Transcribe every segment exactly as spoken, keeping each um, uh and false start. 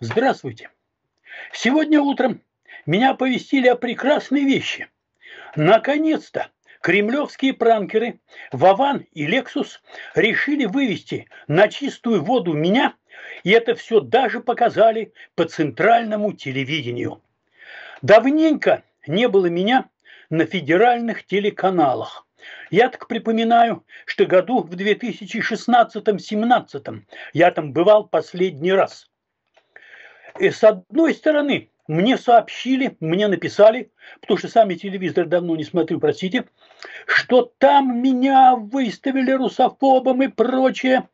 Здравствуйте. Сегодня утром меня оповестили о прекрасной вещи. Наконец-то кремлевские пранкеры Вован и Лексус решили вывести на чистую воду меня, и это все даже показали по центральному телевидению. Давненько не было меня на федеральных телеканалах. Я так припоминаю, что году в две тысячи шестнадцатом — две тысячи семнадцатом я там бывал последний раз. И с одной стороны, мне сообщили, мне написали, потому что сами телевизор давно не смотрю, простите, что там меня выставили русофобом и прочее.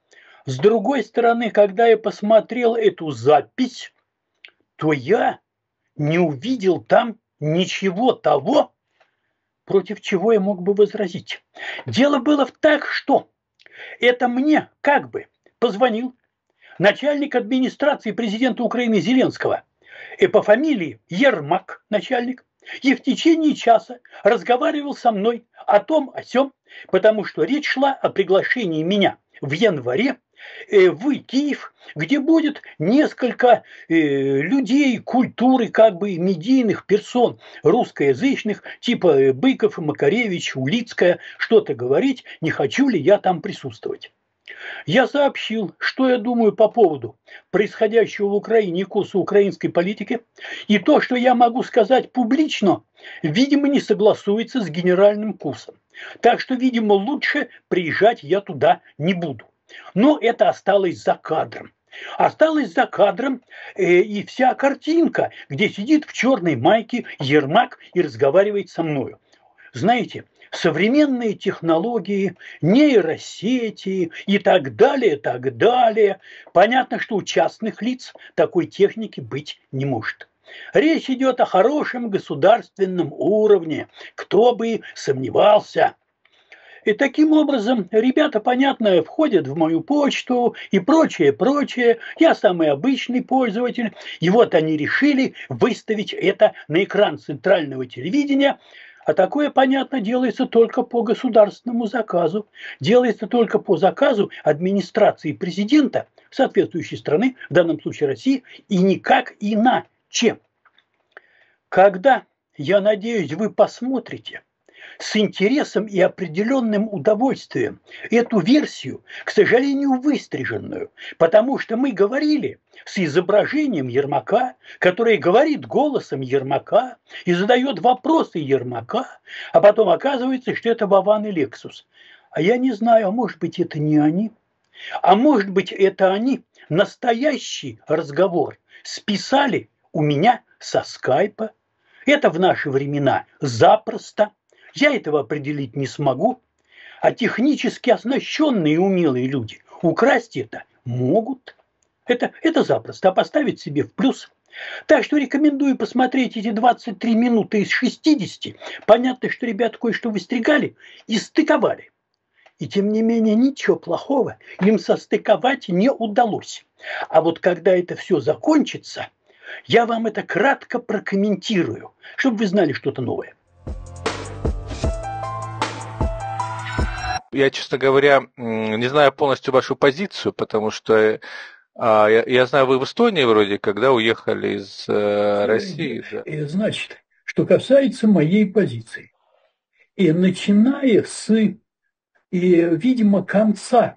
С другой стороны, когда я посмотрел эту запись, то я не увидел там ничего того, против чего я мог бы возразить. Дело было в том, что это мне как бы позвонил начальник администрации президента Украины Зеленского, и по фамилии Ермак, начальник, и в течение часа разговаривал со мной о том, о сём, потому что речь шла о приглашении меня в январе в Киев, где будет несколько э, людей культуры, как бы медийных персон русскоязычных, типа Быков, Макаревич, Улицкая, что-то говорить, не хочу ли я там присутствовать. Я сообщил, что я думаю по поводу происходящего в Украине и курса украинской политики, и то, что я могу сказать публично, видимо, не согласуется с генеральным курсом. Так что, видимо, лучше приезжать я туда не буду. Но это осталось за кадром. Осталось за кадром э, и вся картинка, где сидит в черной майке Ермак и разговаривает со мною. Знаете, современные технологии, нейросети и так далее, так далее. Понятно, что у частных лиц такой техники быть не может. Речь идет о хорошем государственном уровне. Кто бы сомневался. И таким образом ребята, понятно, входят в мою почту и прочее, прочее. Я самый обычный пользователь. И вот они решили выставить это на экран центрального телевидения. А такое, понятно, делается только по государственному заказу. Делается только по заказу администрации президента соответствующей страны, в данном случае России, и никак иначе. Когда, я надеюсь, вы посмотрите с интересом и определенным удовольствием эту версию, к сожалению, выстриженную, потому что мы говорили с изображением Ермака, который говорит голосом Ермака и задает вопросы Ермака, а потом оказывается, что это Вован и Лексус. А я не знаю, а может быть, это не они, а может быть, это они настоящий разговор списали у меня со скайпа. Это в наши времена запросто. Я этого определить не смогу, а технически оснащенные и умелые люди украсть это могут. Это, это запросто, а поставить себе в плюс. Так что рекомендую посмотреть эти двадцать три минуты из шестидесяти. Понятно, что ребят кое-что выстригали и стыковали. И тем не менее ничего плохого им состыковать не удалось. А вот когда это все закончится, я вам это кратко прокомментирую, чтобы вы знали что-то новое. Я, честно говоря, не знаю полностью вашу позицию, потому что а, я, я знаю, вы в Эстонии вроде, когда уехали из э, России. Да. Значит, что касается моей позиции, и начиная с, и, видимо, конца,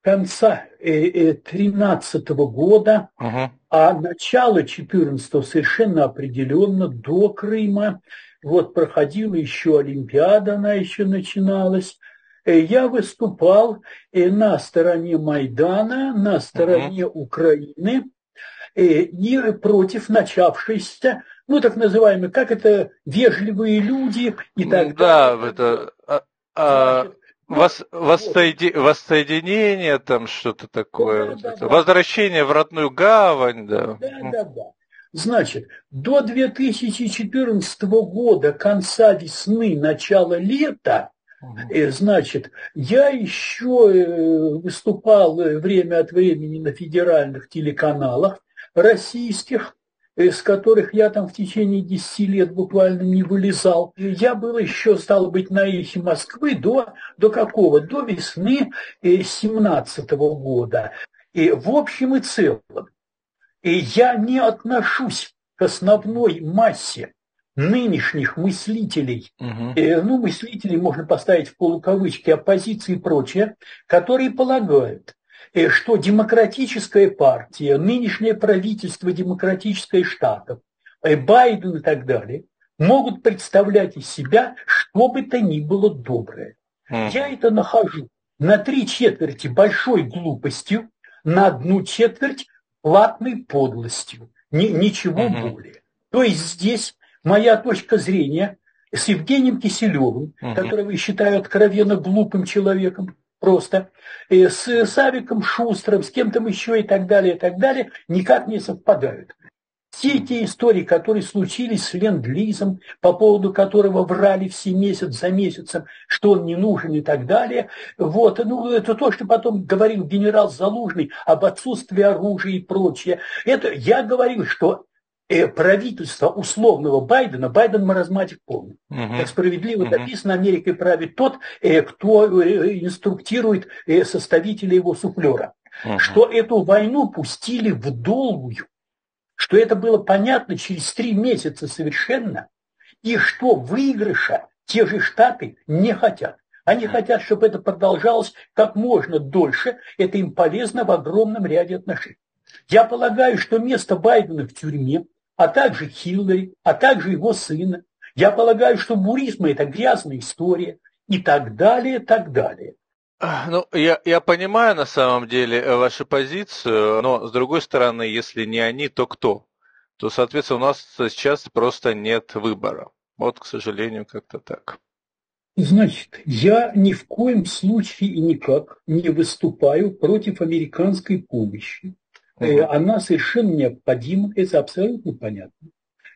конца тринадцатого года, угу. А начало четырнадцатого совершенно определенно до Крыма, вот проходила еще Олимпиада, она еще начиналась. Я выступал на стороне Майдана, на стороне угу. Украины и против начавшейся, ну, так называемые, как это, вежливые люди и так да, далее. Это, а, а, вос, воссоеди, воссоединение, там что-то такое, да, да, да, возвращение да. в родную гавань. Да, да, да. да. Значит, до две тысячи четырнадцатого года, конца весны, начала лета, значит, я еще выступал время от времени на федеральных телеканалах российских, с которых я там в течение десяти лет буквально не вылезал. Я был еще, стал быть, на эхе Москвы до, до какого? До весны семнадцатого года. И в общем и целом, И я не отношусь к основной массе нынешних мыслителей, угу. э, ну, мыслителей можно поставить в полукавычки, оппозиции и прочее, которые полагают, э, что демократическая партия, нынешнее правительство демократической штатов, э, Байден и так далее, могут представлять из себя что бы то ни было доброе. Угу. Я это нахожу на три четверти большой глупостью, на одну четверть платной подлостью, ни, ничего угу. более. То есть здесь моя точка зрения с Евгением Киселевым, угу. которого я считаю откровенно глупым человеком, просто, с Савиком Шустрым, с кем-то еще и так далее, и так далее, никак не совпадают. Все те истории, которые случились с Ленд-Лизом, по поводу которого врали все месяц за месяцем, что он не нужен и так далее, вот, ну, это то, что потом говорил генерал Залужный об отсутствии оружия и прочее. Это я говорил, что правительство условного Байдена, Байден маразматик полный. Uh-huh. Как справедливо uh-huh. написано, Америкой правит тот, кто инструктирует составителя его суфлера, uh-huh. что эту войну пустили в долгую, что это было понятно через три месяца совершенно, и что выигрыша те же Штаты не хотят. Они хотят, чтобы это продолжалось как можно дольше, это им полезно в огромном ряде отношений. Я полагаю, что место Байдена в тюрьме, а также Хиллари, а также его сына. Я полагаю, что буризм – это грязная история и так далее, так далее. Ну, я, я понимаю на самом деле вашу позицию, но с другой стороны, если не они, то кто? То, соответственно, у нас сейчас просто нет выбора. Вот, к сожалению, как-то так. Значит, я ни в коем случае и никак не выступаю против американской помощи. Она совершенно необходима, это абсолютно понятно.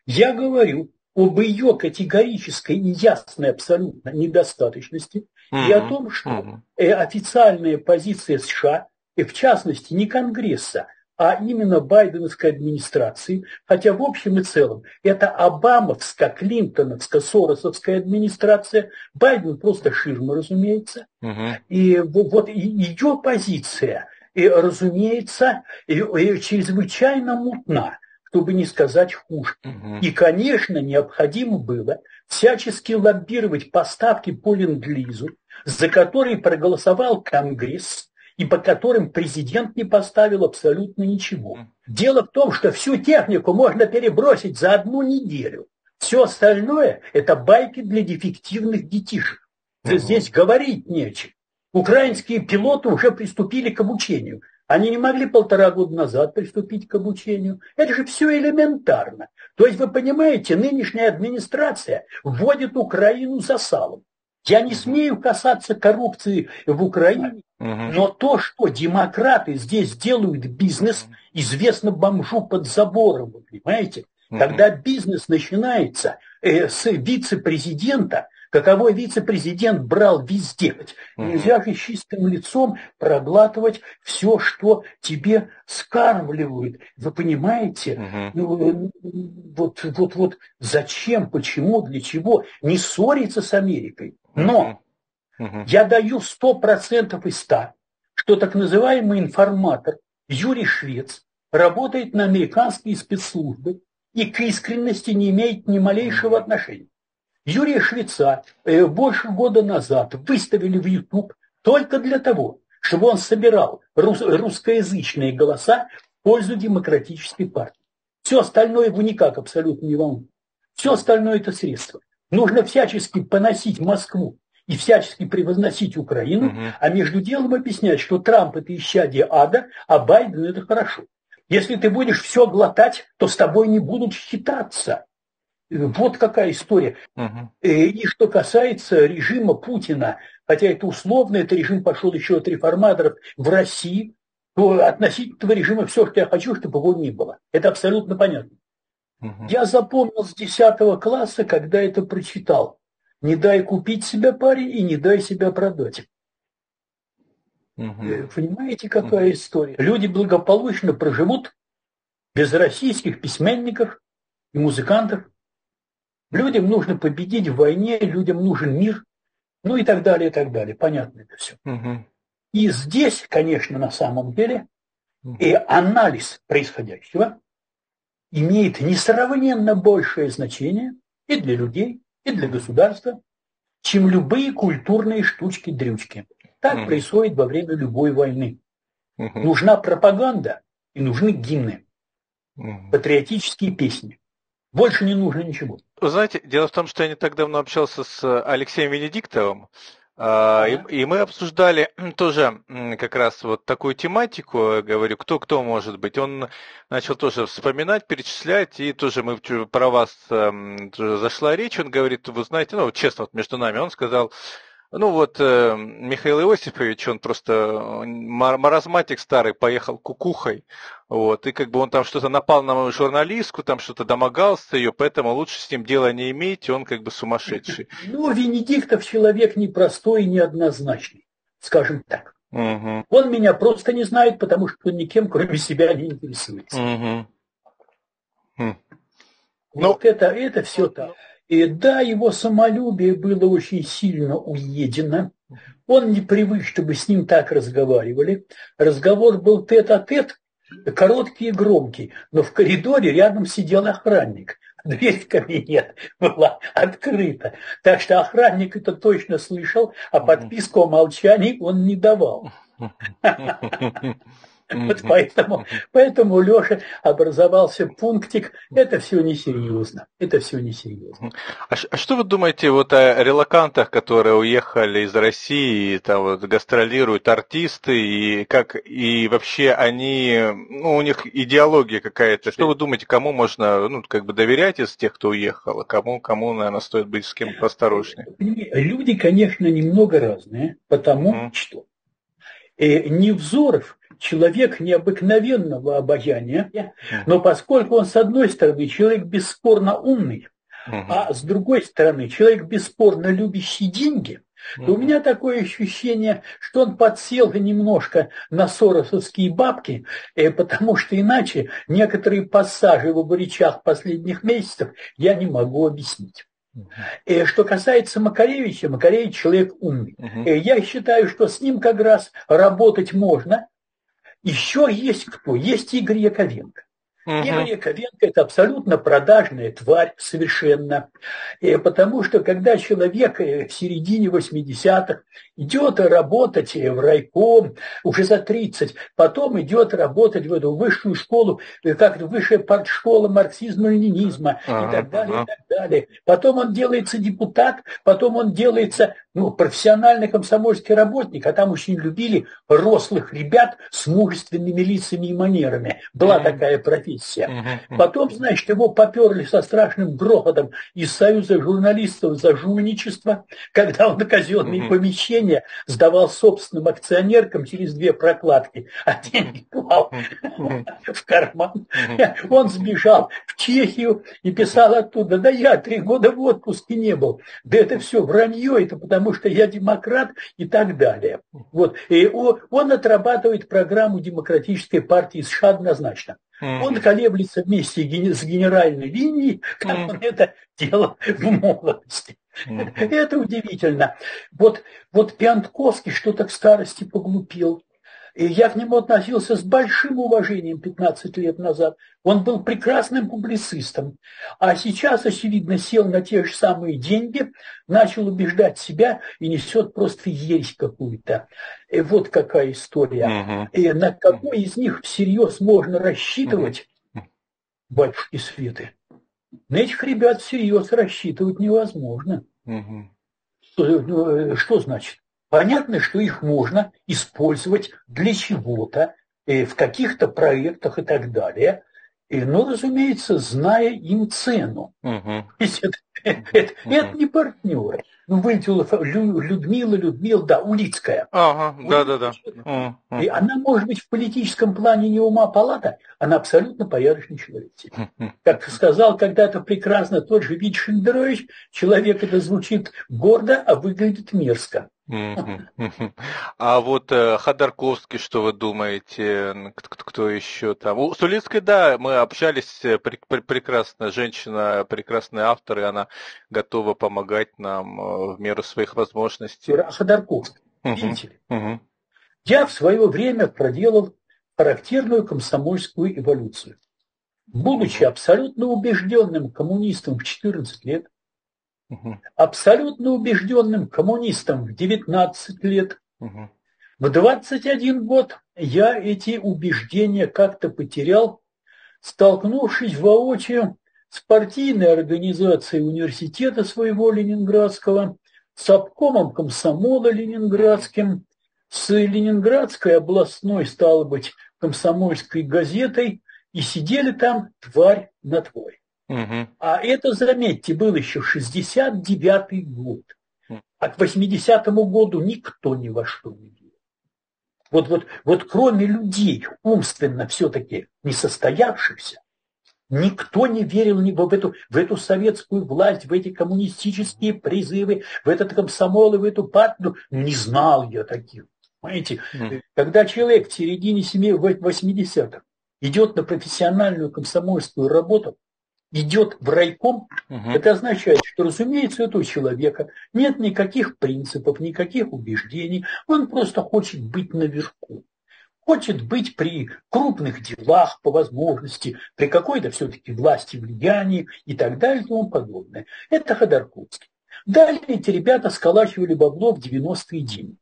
Я говорю об ее категорической и ясной абсолютно недостаточности mm-hmm. и о том, что mm-hmm. официальная позиция США, и в частности не Конгресса, а именно байденовской администрации, хотя в общем и целом это обамовская, клинтоновская, соросовская администрация, Байден просто ширма, разумеется, mm-hmm. и вот ее позиция... И, разумеется, и, и чрезвычайно мутна, чтобы не сказать хуже. Угу. И, конечно, необходимо было всячески лоббировать поставки по Ленд-Лизу, за которые проголосовал Конгресс, и по которым президент не поставил абсолютно ничего. Дело в том, что всю технику можно перебросить за одну неделю. Все остальное – это байки для дефективных детишек. Угу. Здесь говорить нечего. Украинские пилоты уже приступили к обучению. Они не могли полтора года назад приступить к обучению. Это же все элементарно. То есть, вы понимаете, нынешняя администрация вводит Украину за салом. Я не смею касаться коррупции в Украине, но то, что демократы здесь делают бизнес, известно бомжу под забором, вы понимаете? Когда бизнес начинается э, с вице-президента, каковой вице-президент брал везде. Uh-huh. Нельзя же с чистым лицом проглатывать все, что тебе скармливают. Вы понимаете? Uh-huh. Ну, вот, вот, вот зачем, почему, для чего? Не ссориться с Америкой. Но uh-huh. Uh-huh. я даю сто процентов из ста, что так называемый информатор Юрий Швец работает на американские спецслужбы и к искренности не имеет ни малейшего отношения. Юрия Швеца э, больше года назад выставили в YouTube только для того, чтобы он собирал рус- русскоязычные голоса в пользу демократической партии. Все остальное его никак абсолютно не волнует. Все остальное – это средство. Нужно всячески поносить Москву и всячески превозносить Украину, угу. а между делом объяснять, что Трамп – это исчадие ада, а Байден – это хорошо. Если ты будешь все глотать, то с тобой не будут считаться. Вот какая история. Uh-huh. И что касается режима Путина, хотя это условно, это режим пошел еще от реформаторов в России, то относительно этого режима все, что я хочу, чтобы его не было. Это абсолютно понятно. Uh-huh. Я запомнил с десятого класса, когда это прочитал. Не дай купить себя паре и не дай себя продать. Uh-huh. Понимаете, какая uh-huh. история? Люди благополучно проживут без российских письменников и музыкантов. Людям нужно победить в войне, людям нужен мир, ну и так далее, и так далее. Понятно это все. Угу. И здесь, конечно, на самом деле, угу. и анализ происходящего имеет несравненно большее значение и для людей, и для государства, чем любые культурные штучки-дрючки. Так mm. происходит во время любой войны. Mm-hmm. Нужна пропаганда и нужны гимны, mm-hmm. патриотические песни. Больше не нужно ничего. Вы знаете, дело в том, что я не так давно общался с Алексеем Венедиктовым, а, и, и мы обсуждали тоже как раз вот такую тематику, говорю, кто кто может быть. Он начал тоже вспоминать, перечислять, и тоже мы про вас тоже зашла речь, он говорит, вы знаете, ну честно, вот между нами, он сказал, ну вот Михаил Иосифович, он просто маразматик старый, поехал кукухой, вот, и как бы он там что-то напал на мою журналистку, там что-то домогался ее, поэтому лучше с ним дела не иметь, он как бы сумасшедший. Ну, Венедиктов человек непростой и неоднозначный, скажем так. Угу. Он меня просто не знает, потому что он никем, кроме себя, не интересуется. Угу. Хм. Вот ну, это, это все так. И да, его самолюбие было очень сильно уедено. Он не привык, чтобы с ним так разговаривали. Разговор был тет-а-тет, короткий и громкий. Но в коридоре рядом сидел охранник. Дверь в кабинет была открыта. Так что охранник это точно слышал, а подписку о молчании он не давал. Вот поэтому, поэтому Лёша образовался пунктик. Это все несерьезно. Это все несерьезно. А, а что вы думаете вот о релокантах, которые уехали из России, там вот гастролируют артисты, и как и вообще они, ну, у них идеология какая-то. Что вы думаете, кому можно, ну, как бы доверять из тех, кто уехал, а кому, кому, наверное, стоит быть с кем поосторожнее? Люди, конечно, немного разные, потому mm. что э, Невзоров человек необыкновенного обаяния, но поскольку он, с одной стороны, человек бесспорно умный, uh-huh. а с другой стороны, человек бесспорно любящий деньги, uh-huh. то у меня такое ощущение, что он подсел немножко на соросовские бабки, потому что иначе некоторые пассажи в его речах последних месяцев я не могу объяснить. Что касается Макаревича, Макаревич человек умный. Uh-huh. Я считаю, что с ним как раз работать можно. Еще есть кто? Есть Игорь Яковенко. Uh-huh. Игорь Яковенко – это абсолютно продажная тварь совершенно. Потому что, когда человек в середине восьмидесятых идет работать в райком, уже за тридцать, потом идет работать в эту высшую школу, как высшая партшкола марксизма-ленинизма uh-huh. и так далее, и так далее. Потом он делается депутат, потом он делается... Ну, профессиональный комсомольский работник, а там очень любили рослых ребят с мужественными лицами и манерами. Была mm-hmm. такая профессия. Mm-hmm. Потом, значит, его поперли со страшным грохотом из Союза журналистов за жульничество, когда он на казенные mm-hmm. помещения сдавал собственным акционеркам через две прокладки, а деньги клал mm-hmm. в карман. Mm-hmm. Он сбежал в Чехию и писал оттуда, да я три года в отпуске не был. Да это все вранье, это потому потому что я демократ и так далее. Вот. И он отрабатывает программу Демократической партии США однозначно. Mm-hmm. Он колеблется вместе с генеральной линией, как mm-hmm. он это делал в молодости. Mm-hmm. Это удивительно. Вот, вот Пиантковский что-то к старости поглупел. И я к нему относился с большим уважением пятнадцать лет назад. Он был прекрасным публицистом. А сейчас, очевидно, сел на те же самые деньги, начал убеждать себя и несет просто ересь какую-то. И вот какая история. Uh-huh. И на какой из них всерьез можно рассчитывать, uh-huh. батюшки Светы? На этих ребят всерьез рассчитывать невозможно. Uh-huh. Что, что значит? Понятно, что их можно использовать для чего-то, в каких-то проектах и так далее, но, разумеется, зная им цену. Угу. Это, это, угу. это не партнеры. Ну, вылетела Людмила, Людмила, да, Улицкая. Ага, да-да-да. Угу. И она, может быть, в политическом плане не ума палата, она абсолютно порядочный человек. Угу. Как сказал когда-то прекрасно тот же ведь Шендерович, человек это звучит гордо, а выглядит мерзко. А вот э, Ходорковский, что вы думаете, кто, кто еще там? У, с Улицкой, да, мы общались, пр- пр- прекрасная женщина, прекрасный автор, и она готова помогать нам э, в меру своих возможностей. Ходорковский, угу. видите ли? Угу. Я в свое время проделал характерную комсомольскую эволюцию. будучи абсолютно убежденным коммунистом в четырнадцать лет, угу. абсолютно убежденным коммунистом в девятнадцать лет, угу. в двадцать один год я эти убеждения как-то потерял, столкнувшись воочию с партийной организацией университета своего ленинградского, с обкомом комсомола ленинградским, с ленинградской областной, стало быть, комсомольской газетой, и сидели там тварь на тварь. Угу. А это, заметьте, был еще шестьдесят девятый год. А к восьмидесятому году никто ни во что не верил. Вот, вот, вот кроме людей, умственно все-таки несостоявшихся, никто не верил ни в эту, в эту советскую власть, в эти коммунистические призывы, в этот комсомол и в эту партию. Не знал я таких. Понимаете, mm. когда человек в середине восьмидесятых идет на профессиональную комсомольскую работу, идет в райком, mm-hmm. это означает, что, разумеется, у этого человека нет никаких принципов, никаких убеждений, он просто хочет быть наверху. Хочет быть при крупных делах по возможности, при какой-то все-таки власти, влиянии и так далее и тому подобное. Это Ходорковский. Далее эти ребята сколачивали бабло в девяностые деньги.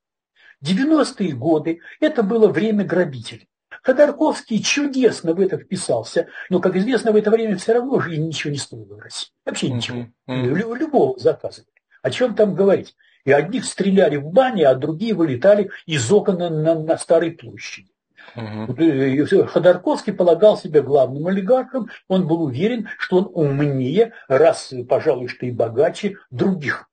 девяностые годы – это было время грабителей. Ходорковский чудесно в это вписался, но, как известно, в это время все равно же ничего не стоило в России. Вообще ничего. Любого заказывали. О чем там говорить? И одних стреляли в бане, а другие вылетали из окон на, на Старой площади. Угу. Ходорковский полагал себя главным олигархом, он был уверен, что он умнее, раз, пожалуй, что и богаче других.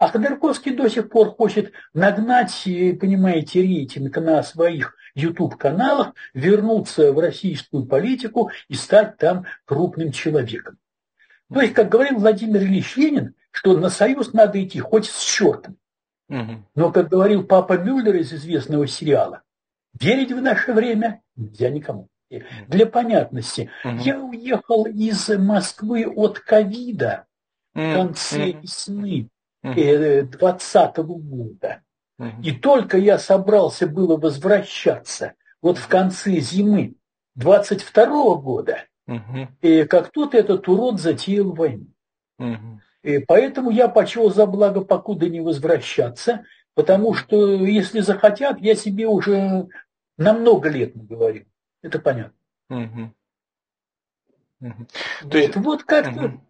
А Ходорковский до сих пор хочет нагнать, понимаете, рейтинг на своих YouTube-каналах, вернуться в российскую политику и стать там крупным человеком. То есть, как говорил Владимир Ильич Ленин, что на союз надо идти хоть с чертом. Угу. Но, как говорил папа Мюллер из известного сериала, верить в наше время нельзя никому. Угу. Для понятности, угу. я уехал из Москвы от ковида угу. в конце угу. весны двадцатого года. Угу. И только я собрался было возвращаться вот в конце зимы двадцать второго года, угу. и как тут этот урод затеял войну. Угу. И поэтому я почел за благо, покуда не возвращаться, потому что, если захотят, я себе уже на много лет наговорил. Это понятно. Угу. Угу. Вот, то есть, вот как-то... Угу.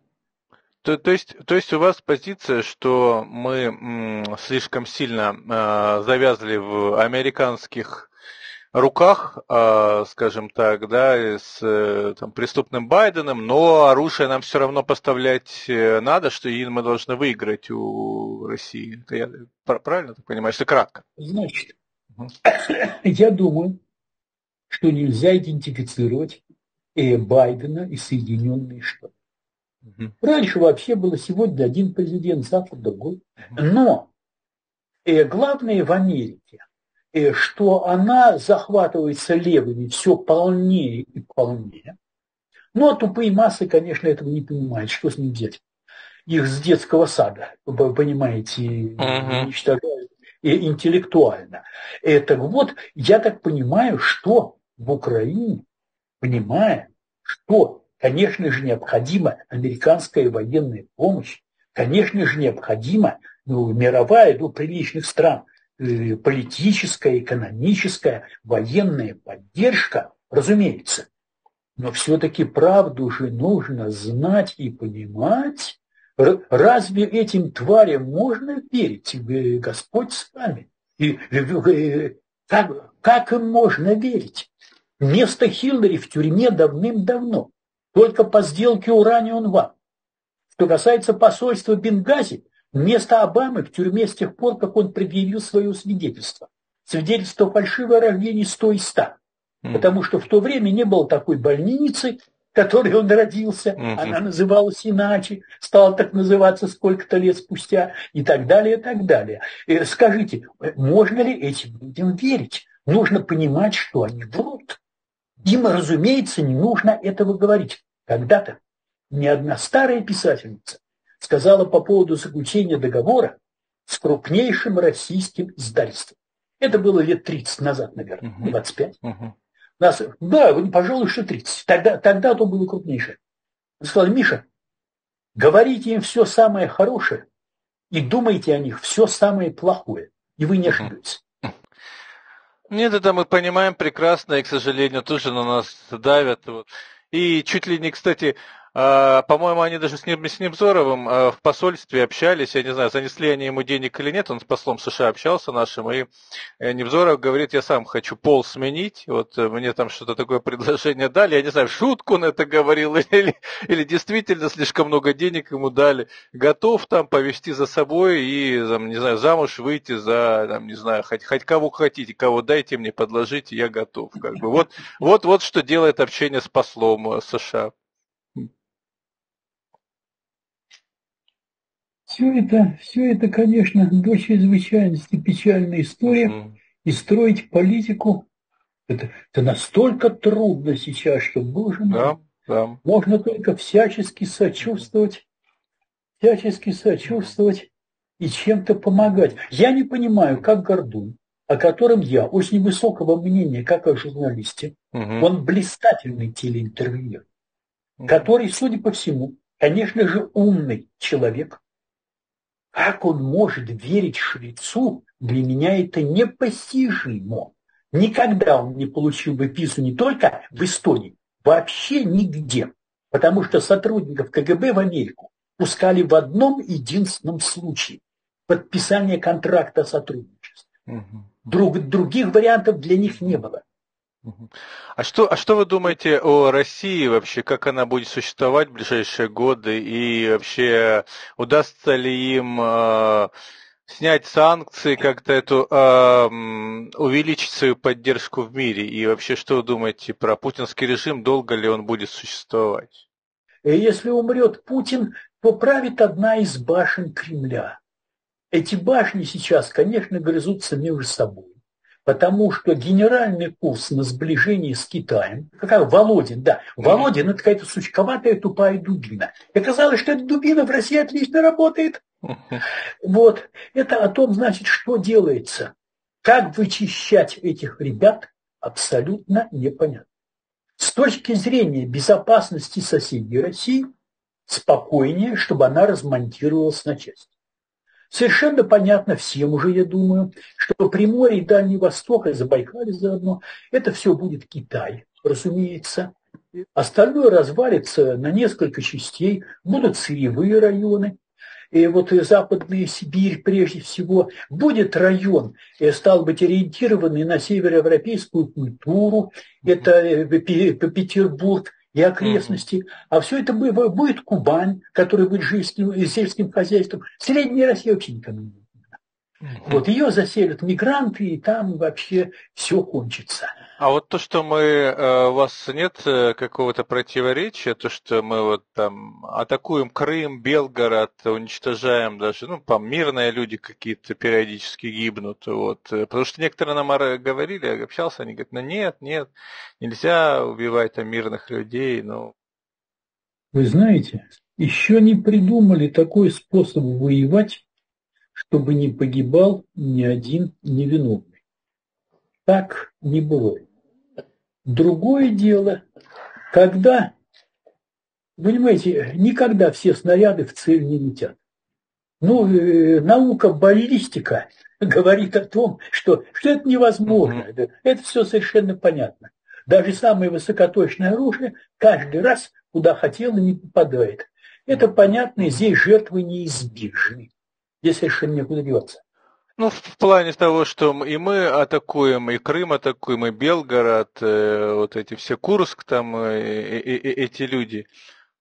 То, то, есть, то есть у вас позиция, что мы м, слишком сильно э, завязли в американских руках, э, скажем так, да, с э, там, преступным Байденом, но оружие нам все равно поставлять надо, что и мы должны выиграть у России. Это я правильно так понимаю? Если кратко. Значит, угу. я думаю, что нельзя идентифицировать и Байдена, и Соединенные Штаты. Угу. Раньше вообще было сегодня один президент, завтра другой. Угу. Но э, главное в Америке, что она захватывается левыми все полнее и полнее. Но тупые массы, конечно, этого не понимают, что с ним взять. Их с детского сада, вы понимаете, uh-huh. уничтожают интеллектуально. Это вот, я так понимаю, что в Украине, понимая, что, конечно же, необходима американская военная помощь, конечно же, необходима ну, мировая, ну, приличных стран, политическая, экономическая, военная поддержка, разумеется. Но все-таки правду же нужно знать и понимать. Разве этим тварям можно верить? Господь с вами. И, как, как им можно верить? Место Хиллари в тюрьме давным-давно. Только по сделке Уранион-Ван. Что касается посольства Бенгази, место Обамы в тюрьме с тех пор, как он предъявил свое свидетельство. Свидетельство фальшивое о рождении сто из ста. Mm. Потому что в то время не было такой больницы, в которой он родился. Mm-hmm. Она называлась иначе, стала так называться сколько-то лет спустя и так далее, и так далее. И скажите, можно ли этим людям верить? Нужно понимать, что они врут. Им, разумеется, не нужно этого говорить. Когда-то ни одна старая писательница сказала по поводу заключения договора с крупнейшим российским издательством. Это было лет тридцать назад, наверное, двадцать пять. Uh-huh. Нас, да, пожалуй, что тридцать. Тогда, тогда то было крупнейшее. Он сказал: Миша, говорите им все самое хорошее и думайте о них все самое плохое, и вы не ошибетесь. Нет, это мы понимаем прекрасно, и, к сожалению, тоже на нас давят. И чуть ли не, кстати, по-моему, они даже с Невзоровым в посольстве общались, я не знаю, занесли они ему денег или нет, он с послом США общался нашим, и Невзоров говорит: я сам хочу пол сменить, вот мне там что-то такое предложение дали, я не знаю, в шутку он это говорил, или, или действительно слишком много денег ему дали, готов там повести за собой и, там, не знаю, замуж выйти за, там, не знаю, хоть, хоть кого хотите, кого дайте мне, подложите, я готов. Как бы. Вот, вот, вот что делает общение с послом США. Все это, все это, конечно, до чрезвычайности печальная история, mm-hmm. и строить политику, это, это настолько трудно сейчас, что, боже мой, yeah, yeah. можно только всячески сочувствовать, всячески сочувствовать и чем-то помогать. Я не понимаю, как Гордон, о котором я очень высокого мнения, как о журналисте, mm-hmm. он блистательный телеинтервьюер, mm-hmm. который, судя по всему, конечно же, умный человек. Как он может верить Швецу, для меня это непостижимо. Никогда он не получил бы визу не только в Эстонии, вообще нигде. Потому что сотрудников ка гэ бэ в Америку пускали в одном единственном случае. Подписание контракта о сотрудничестве. Угу. Друг, других вариантов для них не было. А что, а что вы думаете о России вообще, как она будет существовать в ближайшие годы, и вообще удастся ли им э, снять санкции, как-то эту, э, увеличить свою поддержку в мире, и вообще что вы думаете про путинский режим, долго ли он будет существовать? Если умрет Путин, то правит одна из башен Кремля. Эти башни сейчас, конечно, грызутся между собой. Потому что генеральный курс на сближение с Китаем, как Володин, да, Володин – это какая-то сучковатая тупая дубина. И оказалось, что эта дубина в России отлично работает. Вот. Это о том, значит, что делается. Как вычищать этих ребят, абсолютно непонятно. С точки зрения безопасности соседей России, спокойнее, чтобы она размонтировалась на части. Совершенно понятно всем уже, я думаю, что Приморье, Дальний Восток и Забайкалье заодно, это все будет Китай, разумеется. Остальное развалится на несколько частей, будут сырьевые районы, и вот Западная Сибирь прежде всего. Будет район, стал быть, ориентированный на североевропейскую культуру, это Петербург и окрестности, mm-hmm. а все это будет Кубань, которая будет сельским, сельским хозяйством. Средняя Россия вообще никому не нужна. Mm-hmm. Вот ее заселят мигранты, и там вообще все кончится. А вот то, что мы, у вас нет какого-то противоречия, то, что мы вот там атакуем Крым, Белгород, уничтожаем даже, ну, там мирные люди какие-то периодически гибнут, вот, потому что некоторые нам говорили, общался, они говорят: ну нет, нет, нельзя убивать там мирных людей, ну. Вы знаете, еще не придумали такой способ воевать, чтобы не погибал ни один невиновный. Так не бывает. Другое дело, когда, понимаете, никогда все снаряды в цель не летят. Ну, э, наука баллистика говорит о том, что, что это невозможно. Mm-hmm. Это все совершенно понятно. Даже самое высокоточное оружие каждый раз, куда хотело, не попадает. Это понятно, здесь жертвы неизбежны. Здесь совершенно некуда деваться. Ну, в плане того, что и мы атакуем, и Крым атакуем, и Белгород, и вот эти все Курск, там, и, и, и эти люди,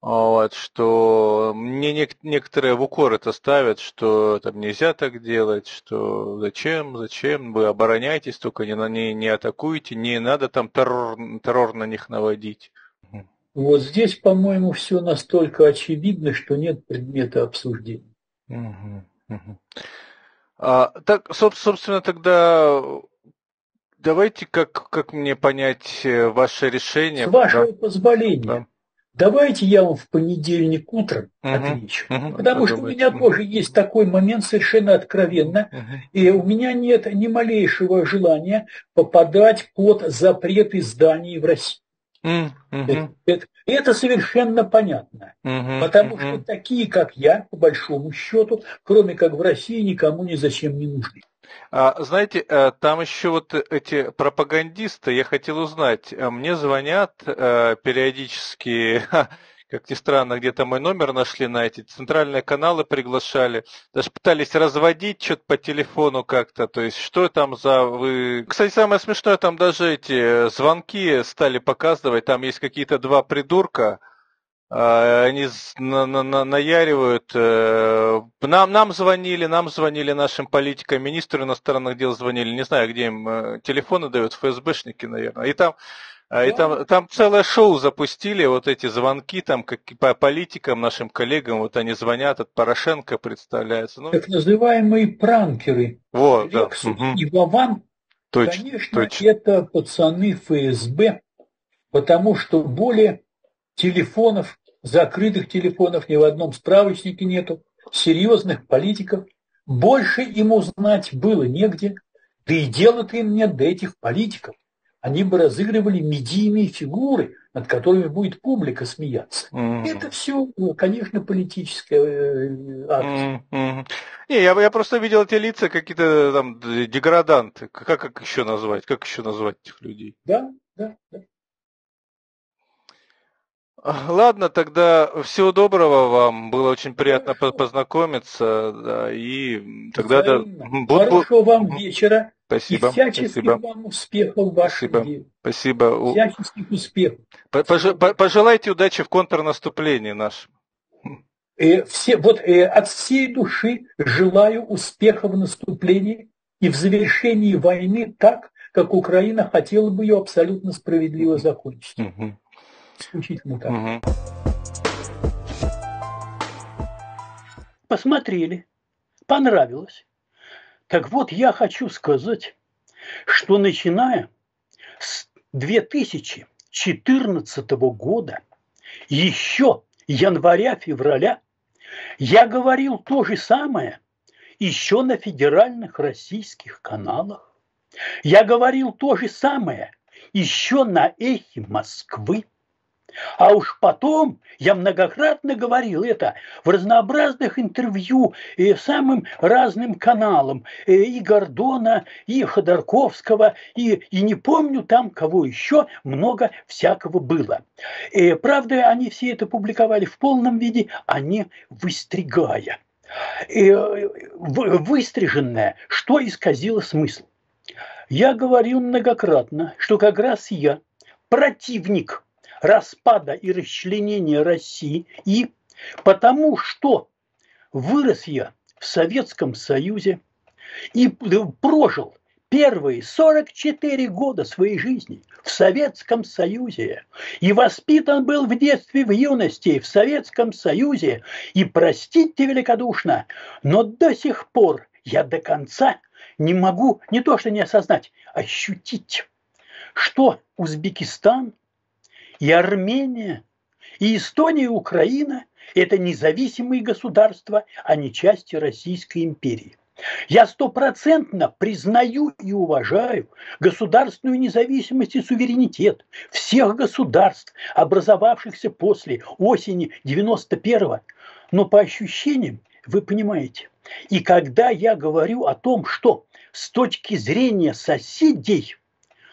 вот, что мне некоторые в укор это ставят, что там нельзя так делать, что зачем, зачем, вы обороняйтесь, только не, не, не атакуйте, не надо там террор, террор на них наводить. Вот здесь, по-моему, все настолько очевидно, что нет предмета обсуждения. Угу, угу. А, так, собственно, тогда давайте, как, как мне понять ваше решение. С вашего да. позволения. Да. Давайте я вам в понедельник утром uh-huh. отвечу. Uh-huh. Потому что у меня тоже есть такой момент совершенно откровенно. Uh-huh. И у меня нет ни малейшего желания попадать под запрет изданий в России. Uh-huh. Это, это, это совершенно понятно. Uh-huh. Потому uh-huh. что такие, как я, по большому счету, кроме как в России, никому ни зачем не нужны. А, знаете, там еще вот эти пропагандисты, я хотел узнать, мне звонят периодически, как ни странно, где-то мой номер нашли на эти центральные каналы, приглашали, даже пытались разводить что-то по телефону как-то, то есть что там за... Вы... Кстати, самое смешное, там даже эти звонки стали показывать, там есть какие-то два придурка, они на- на- на- наяривают, нам, нам звонили, нам звонили нашим политикам, министру иностранных дел звонили, не знаю, где им телефоны дают, ФСБшники, наверное. И там, да. и там, там целое шоу запустили, вот эти звонки там, как по политикам, нашим коллегам, вот они звонят, от Порошенко представляется. Ну, так называемые пранкеры, вот, Лексус да. и Вован, точно, конечно, точно. Это пацаны ФСБ, потому что более... телефонов, закрытых телефонов ни в одном справочнике нету, серьезных политиков. Больше им узнать было негде, да и дела-то им нет до этих политиков. Они бы разыгрывали медийные фигуры, над которыми будет публика смеяться. Mm-hmm. Это все, конечно, политическая акция. Mm-hmm. Не, я, я просто видел эти лица, какие-то там деграданты. Как, как еще назвать? Как еще назвать этих людей? Да, да, да. Ладно, тогда всего доброго вам. Было очень приятно Хорошо. познакомиться. Да, и тогда да, хорошего вам вечера. Спасибо. И всяческих Спасибо. вам успехов в вашей деле. Спасибо. Всяческих успехов. Пожелайте удачи в контрнаступлении нашем. Э, все, вот, э, от всей души желаю успеха в наступлении и в завершении войны так, как Украина хотела бы ее абсолютно справедливо закончить. Угу. Исключительно так. Угу. Посмотрели, понравилось. Так вот, я хочу сказать, что начиная с две тысячи четырнадцатого года, еще января-февраля, я говорил то же самое еще на федеральных российских каналах. Я говорил то же самое еще на «Эхе Москвы». А уж потом я многократно говорил это в разнообразных интервью и самым разным каналам, и Гордона, и Ходорковского, и, и не помню там кого еще, много всякого было. И, правда, они все это публиковали в полном виде, а не выстригая. И выстриженное, что исказило смысл. Я говорил многократно, что как раз я противник распада и расчленения России, и потому что вырос я в Советском Союзе и прожил первые сорок четыре года своей жизни в Советском Союзе, и воспитан был в детстве, в юности в Советском Союзе, и, простите великодушно, но до сих пор я до конца не могу не то что не осознать, ощутить, что Узбекистан и Армения, и Эстония, и Украина – это независимые государства, а не части Российской империи. Я стопроцентно признаю и уважаю государственную независимость и суверенитет всех государств, образовавшихся после осени девяносто первого. Но по ощущениям, вы понимаете, и когда я говорю о том, что с точки зрения соседей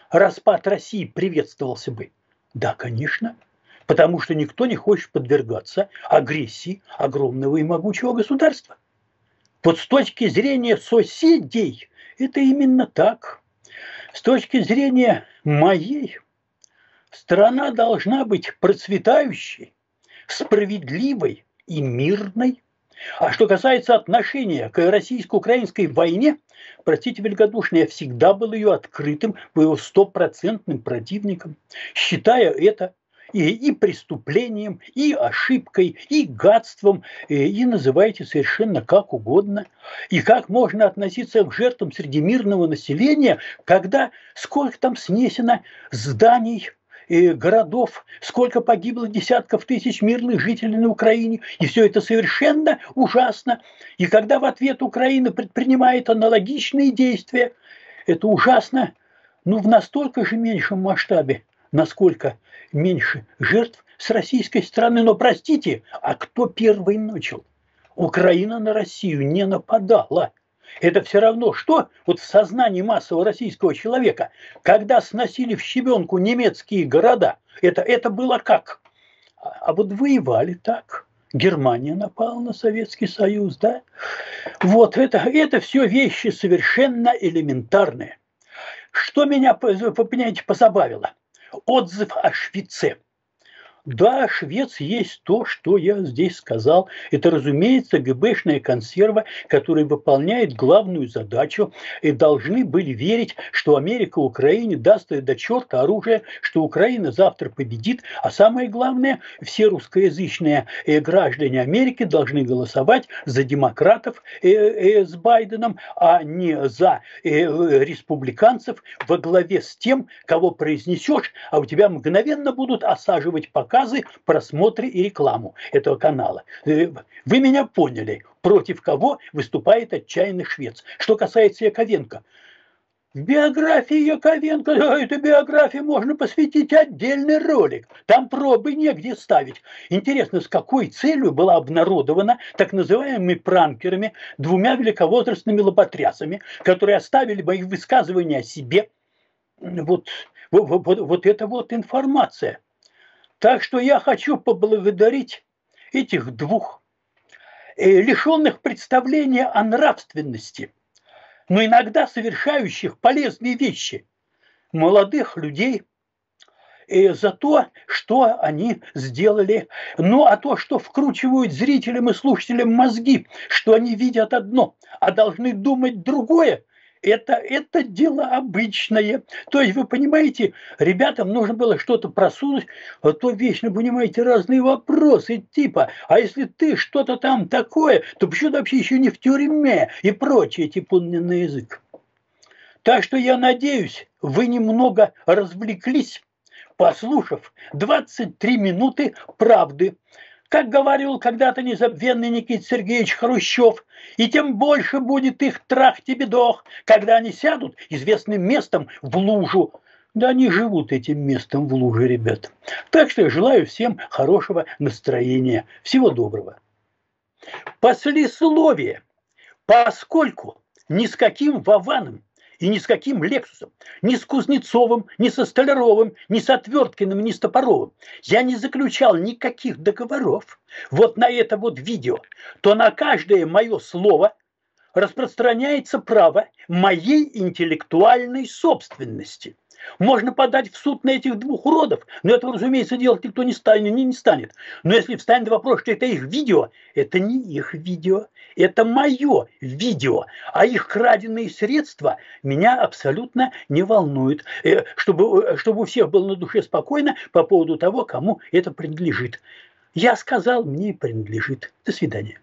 распад России приветствовался бы, да, конечно, потому что никто не хочет подвергаться агрессии огромного и могучего государства. Вот с точки зрения соседей это именно так. С точки зрения моей, страна должна быть процветающей, справедливой и мирной. А что касается отношения к российско-украинской войне, простите великодушно, я всегда был ее открытым, был его стопроцентным противником, считая это и, и преступлением, и ошибкой, и гадством, и, и называйте совершенно как угодно. И как можно относиться к жертвам среди мирного населения, когда сколько там снесено зданий, городов, сколько погибло десятков тысяч мирных жителей на Украине. И все это совершенно ужасно. И когда в ответ Украина предпринимает аналогичные действия, это ужасно, но в настолько же меньшем масштабе, насколько меньше жертв с российской стороны. Но простите, а кто первый начал? Украина на Россию не нападала. Это все равно, что вот в сознании массового российского человека, когда сносили в щебенку немецкие города, это, это было как? А вот воевали так. Германия напала на Советский Союз, да? Вот это, это все вещи совершенно элементарные. Что меня, понимаете, позабавило? Отзыв о Швеце. Да, Швец есть то, что я здесь сказал. Это, разумеется, ГБшная консерва, которая выполняет главную задачу. И должны были верить, что Америка Украине даст до черта оружие, что Украина завтра победит. А самое главное, все русскоязычные граждане Америки должны голосовать за демократов с Байденом, а не за республиканцев во главе с тем, кого произнесешь, а у тебя мгновенно будут осаживать пока. Показы, просмотры и рекламу этого канала. Вы меня поняли, против кого выступает отчаянный Швец. Что касается Яковенко. В биографии Яковенко, эту биографию можно посвятить отдельный ролик. Там пробы негде ставить. Интересно, с какой целью была обнародована так называемыми пранкерами двумя великовозрастными лоботрясами, которые оставили мои высказывания о себе. Вот, вот, вот, вот эта вот информация. Так что я хочу поблагодарить этих двух, э, лишенных представления о нравственности, но иногда совершающих полезные вещи, молодых людей, э, за то, что они сделали. Ну, а то, что вкручивают зрителям и слушателям мозги, что они видят одно, а должны думать другое. Это, это дело обычное. То есть, вы понимаете, ребятам нужно было что-то просунуть, а то вечно, понимаете, разные вопросы типа, а если ты что-то там такое, то почему ты вообще еще не в тюрьме и прочее, типа, он не на язык. Так что я надеюсь, вы немного развлеклись, послушав двадцать три минуты правды. Как говорил когда-то незабвенный Никита Сергеевич Хрущев, и тем больше будет их трах-тебедох, когда они сядут известным местом в лужу. Да они живут этим местом в луже, ребята. Так что я желаю всем хорошего настроения. Всего доброго. Послесловие. Поскольку ни с каким Вованом и ни с каким Лексусом, ни с Кузнецовым, ни со Столяровым, ни с Отверткиным, ни с Топоровым я не заключал никаких договоров вот на это вот видео, то на каждое мое слово распространяется право моей интеллектуальной собственности. Можно подать в суд на этих двух уродов, но этого, разумеется, делать никто не станет, не, не станет. Но если встанет вопрос, что это их видео, это не их видео, это мое видео. А их краденные средства меня абсолютно не волнуют, чтобы, чтобы у всех было на душе спокойно по поводу того, кому это принадлежит. Я сказал, мне принадлежит. До свидания.